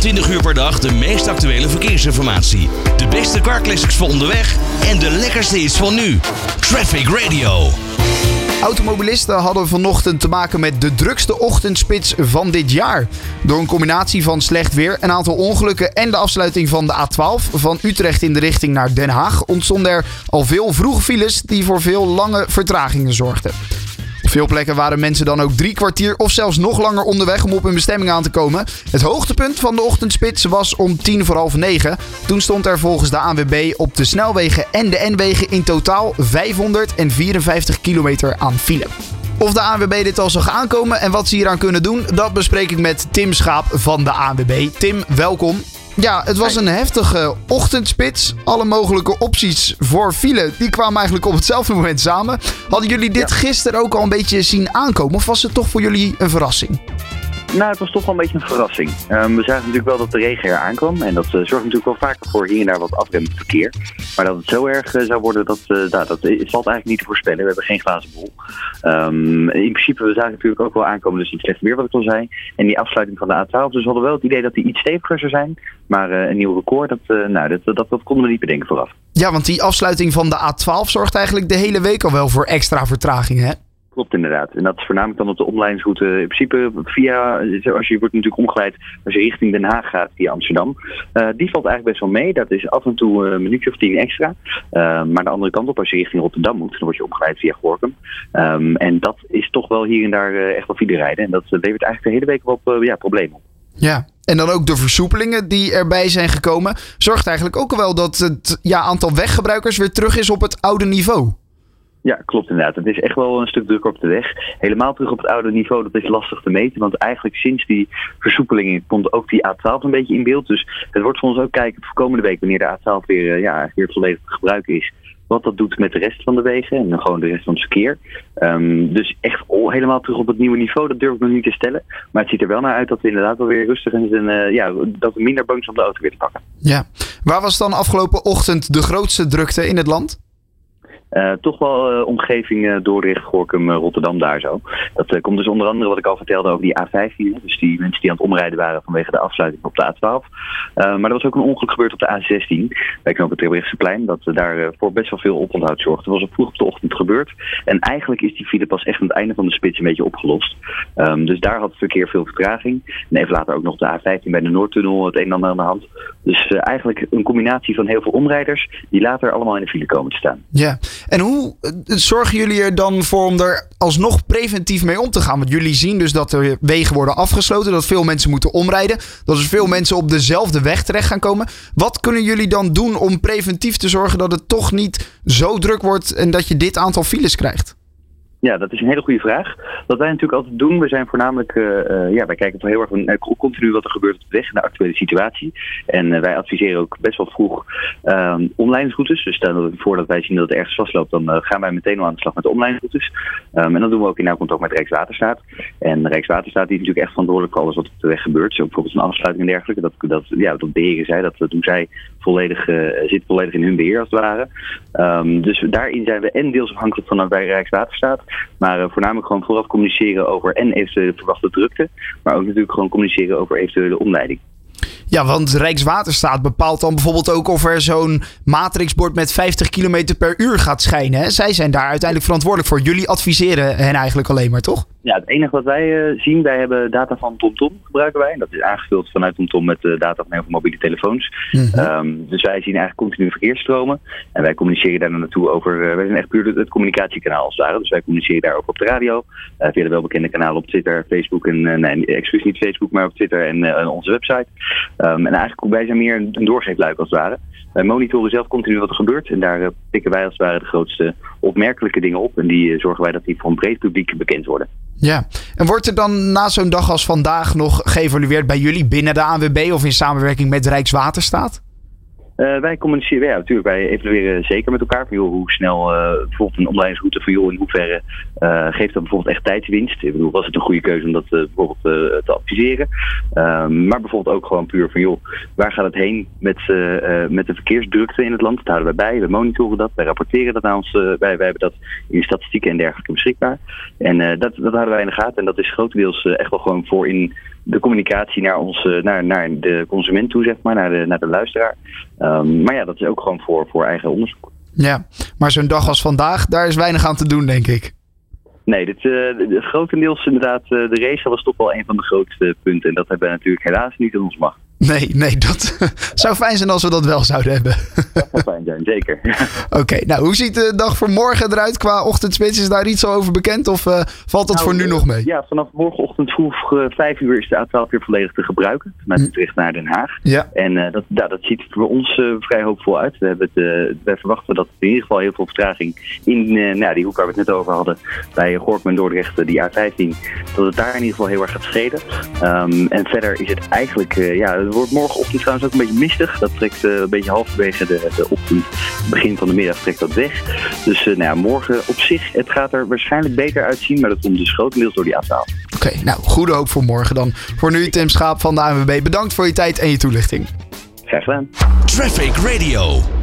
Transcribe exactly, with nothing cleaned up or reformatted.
vierentwintig uur per dag de meest actuele verkeersinformatie. De beste carclassics voor onderweg en de lekkerste is van nu. Traffic Radio. Automobilisten hadden vanochtend te maken met de drukste ochtendspits van dit jaar. Door een combinatie van slecht weer, een aantal ongelukken en de afsluiting van de A twaalf van Utrecht in de richting naar Den Haag ontstonden er al veel vroege files die voor veel lange vertragingen zorgden. Op veel plekken waren mensen dan ook drie kwartier of zelfs nog langer onderweg om op hun bestemming aan te komen. Het hoogtepunt van de ochtendspits was om tien voor half negen. Toen stond er volgens de A N W B op de snelwegen en de N-wegen in totaal vijfhonderdvierenvijftig kilometer aan file. Of de A N W B dit al zag aankomen en wat ze hieraan kunnen doen, dat bespreek ik met Tim Schaap van de A N W B. Tim, welkom. Ja, het was een heftige ochtendspits. Alle mogelijke opties voor file, die kwamen eigenlijk op hetzelfde moment samen. Hadden jullie dit ja. gisteren ook al een beetje zien aankomen? Of was het toch voor jullie een verrassing? Nou, het was toch wel een beetje een verrassing. Um, we zagen natuurlijk wel dat de regen er aankwam. En dat uh, zorgt natuurlijk wel vaker voor hier en daar wat afremmend verkeer. Maar dat het zo erg uh, zou worden, dat, uh, nou, dat valt eigenlijk niet te voorspellen. We hebben geen glazen bol. Um, in principe, we zagen natuurlijk ook wel aankomen. Dus iets slecht meer, wat ik al zei. En die afsluiting van de A twaalf. Dus we hadden wel het idee dat die iets steviger zou zijn. Maar uh, een nieuw record, dat, uh, nou, dat, dat, dat konden we niet bedenken vooraf. Ja, want die afsluiting van de A twaalf zorgt eigenlijk de hele week al wel voor extra vertraging, hè? Klopt inderdaad. En dat is voornamelijk dan op de omleidingsroute. In principe via, als je wordt natuurlijk omgeleid als je richting Den Haag gaat via Amsterdam. Uh, die valt eigenlijk best wel mee. Dat is af en toe een minuutje of tien extra. Uh, maar de andere kant op, als je richting Rotterdam moet, dan word je omgeleid via Gorkum. Um, en dat is toch wel hier en daar uh, echt wel file rijden. En dat uh, levert eigenlijk de hele week wel uh, ja, problemen op. Ja, en dan ook de versoepelingen die erbij zijn gekomen. Zorgt eigenlijk ook wel dat het ja, aantal weggebruikers weer terug is op het oude niveau. Ja, klopt inderdaad. Het is echt wel een stuk drukker op de weg. Helemaal terug op het oude niveau, dat is lastig te meten. Want eigenlijk sinds die versoepelingen komt ook die A twaalf een beetje in beeld. Dus het wordt voor ons ook kijken voor komende week, wanneer de A twaalf weer, ja, weer volledig te gebruiken is. Wat dat doet met de rest van de wegen en dan gewoon de rest van het verkeer. Um, dus echt oh, helemaal terug op het nieuwe niveau, dat durf ik nog niet te stellen. Maar het ziet er wel naar uit dat we inderdaad wel weer rustig en uh, ja, dat we minder bang zijn om de auto weer te pakken. Ja. Waar was dan afgelopen ochtend de grootste drukte in het land? Uh, toch wel uh, omgeving uh, Dordrecht, Gorkum, uh, Rotterdam daar zo. Dat uh, komt dus onder andere wat ik al vertelde over die A vijftien. Dus die mensen die aan het omrijden waren vanwege de afsluiting op de A twaalf. Uh, maar er was ook een ongeluk gebeurd op de A zestien. Bij Knoop het Terbrechtseplein. Dat uh, daar uh, voor best wel veel oponthoud zorgde. Dat was al vroeg op de ochtend gebeurd. En eigenlijk is die file pas echt aan het einde van de spits een beetje opgelost. Um, dus daar had het verkeer veel vertraging. En even later ook nog de A vijftien bij de Noordtunnel. Het een en ander aan de hand. Dus uh, eigenlijk een combinatie van heel veel omrijders. Die later allemaal in de file komen te staan. Ja. Yeah. En hoe zorgen jullie er dan voor om er alsnog preventief mee om te gaan? Want jullie zien dus dat er wegen worden afgesloten, dat veel mensen moeten omrijden, dat er veel mensen op dezelfde weg terecht gaan komen. Wat kunnen jullie dan doen om preventief te zorgen dat het toch niet zo druk wordt en dat je dit aantal files krijgt? Ja, dat is een hele goede vraag. Wat wij natuurlijk altijd doen, we zijn voornamelijk, uh, ja, wij kijken toch heel erg uh, continu wat er gebeurt op de weg en de actuele situatie. En uh, wij adviseren ook best wel vroeg uh, omleidingsroutes. Dus stel dat voordat wij zien dat het ergens vastloopt, dan uh, gaan wij meteen al aan de slag met de omleidingsroutes. Um, en dat doen we ook in nauw contact met Rijkswaterstaat. En Rijkswaterstaat die is natuurlijk echt verantwoordelijk voor alles wat op de weg gebeurt. Zo bijvoorbeeld een afsluiting en dergelijke. Dat, dat, ja, dat beheren zij, dat, dat doen zij volledig, uh, zit volledig in hun beheer als het ware. Um, dus daarin zijn we en deels afhankelijk van bij Rijkswaterstaat. Maar uh, voornamelijk gewoon vooraf communiceren over en eventuele verwachte drukte. Maar ook natuurlijk gewoon communiceren over eventuele omleiding. Ja, want Rijkswaterstaat bepaalt dan bijvoorbeeld ook of er zo'n matrixbord met vijftig kilometer per uur gaat schijnen. Hè? Zij zijn daar uiteindelijk verantwoordelijk voor. Jullie adviseren hen eigenlijk alleen maar, toch? Ja, het enige wat wij uh, zien, wij hebben data van TomTom gebruiken wij. En dat is aangevuld vanuit TomTom met uh, data van heel veel mobiele telefoons. Mm-hmm. Um, dus wij zien eigenlijk continu verkeersstromen. En wij communiceren daar naartoe over, uh, wij zijn echt puur het communicatiekanaal als het ware. Dus wij communiceren daar ook op de radio. Uh, via de welbekende kanalen op Twitter, Facebook en, uh, nee, excuus niet Facebook, maar op Twitter en uh, onze website. Um, en eigenlijk, wij zijn meer een, een doorgeefluik als het ware. Wij monitoren zelf continu wat er gebeurt. En daar uh, pikken wij als het ware de grootste opmerkelijke dingen op. En die uh, zorgen wij dat die voor een breed publiek bekend worden. Ja, en wordt er dan na zo'n dag als vandaag nog geëvalueerd bij jullie binnen de A N W B of in samenwerking met Rijkswaterstaat? Uh, wij communiceren, ja natuurlijk, wij evalueren zeker met elkaar van joh, hoe snel uh, bijvoorbeeld een omleidingsroute van joh, in hoeverre uh, geeft dat bijvoorbeeld echt tijdswinst. Ik bedoel, was het een goede keuze om dat uh, bijvoorbeeld uh, te adviseren. Uh, maar bijvoorbeeld ook gewoon puur van joh, waar gaat het heen met, uh, uh, met de verkeersdrukte in het land? Dat houden wij bij, we monitoren dat, wij rapporteren dat aan ons, uh, wij, wij hebben dat in statistieken en dergelijke beschikbaar. En uh, dat, dat houden wij in de gaten en dat is grotendeels uh, echt wel gewoon voor in de communicatie naar ons, naar, naar de consument toe, zeg maar, naar de, naar de luisteraar. Um, maar ja, dat is ook gewoon voor, voor eigen onderzoek. Ja, maar zo'n dag als vandaag, daar is weinig aan te doen, denk ik. Nee, dit, uh, grotendeels inderdaad, uh, de race was toch wel een van de grootste punten. En dat hebben we natuurlijk helaas niet in ons macht. Nee, nee, dat zou fijn zijn als we dat wel zouden hebben. Dat zou fijn zijn, zeker. Oké, okay, nou, hoe ziet de dag voor morgen eruit qua ochtendspits? Is daar iets al over bekend of uh, valt dat nou, voor nu uh, nog mee? Ja, vanaf morgenochtend vroeg uh, vijf uur is de A twaalf weer volledig te gebruiken. Vanuit Utrecht naar Den Haag. Ja. En uh, dat, nou, dat ziet voor ons uh, vrij hoopvol uit. We hebben het, uh, wij verwachten dat in ieder geval heel veel vertraging in uh, nou, die hoek waar we het net over hadden. Bij Gorkum en Dordrecht, uh, die A vijftien. Dat het daar in ieder geval heel erg gaat schelen. Um, en verder is het eigenlijk... Uh, ja, Het wordt morgenochtend trouwens ook een beetje mistig. Dat trekt uh, een beetje halverwege de, de ochtend, begin van de middag trekt dat weg. Dus uh, nou ja, morgen op zich, het gaat er waarschijnlijk beter uitzien. Maar dat komt dus grotendeels door die afhaal. Oké, okay, nou, goede hoop voor morgen dan. Voor nu Tim Schaap van de A N W B. Bedankt voor je tijd en je toelichting. Graag gedaan. Traffic Radio.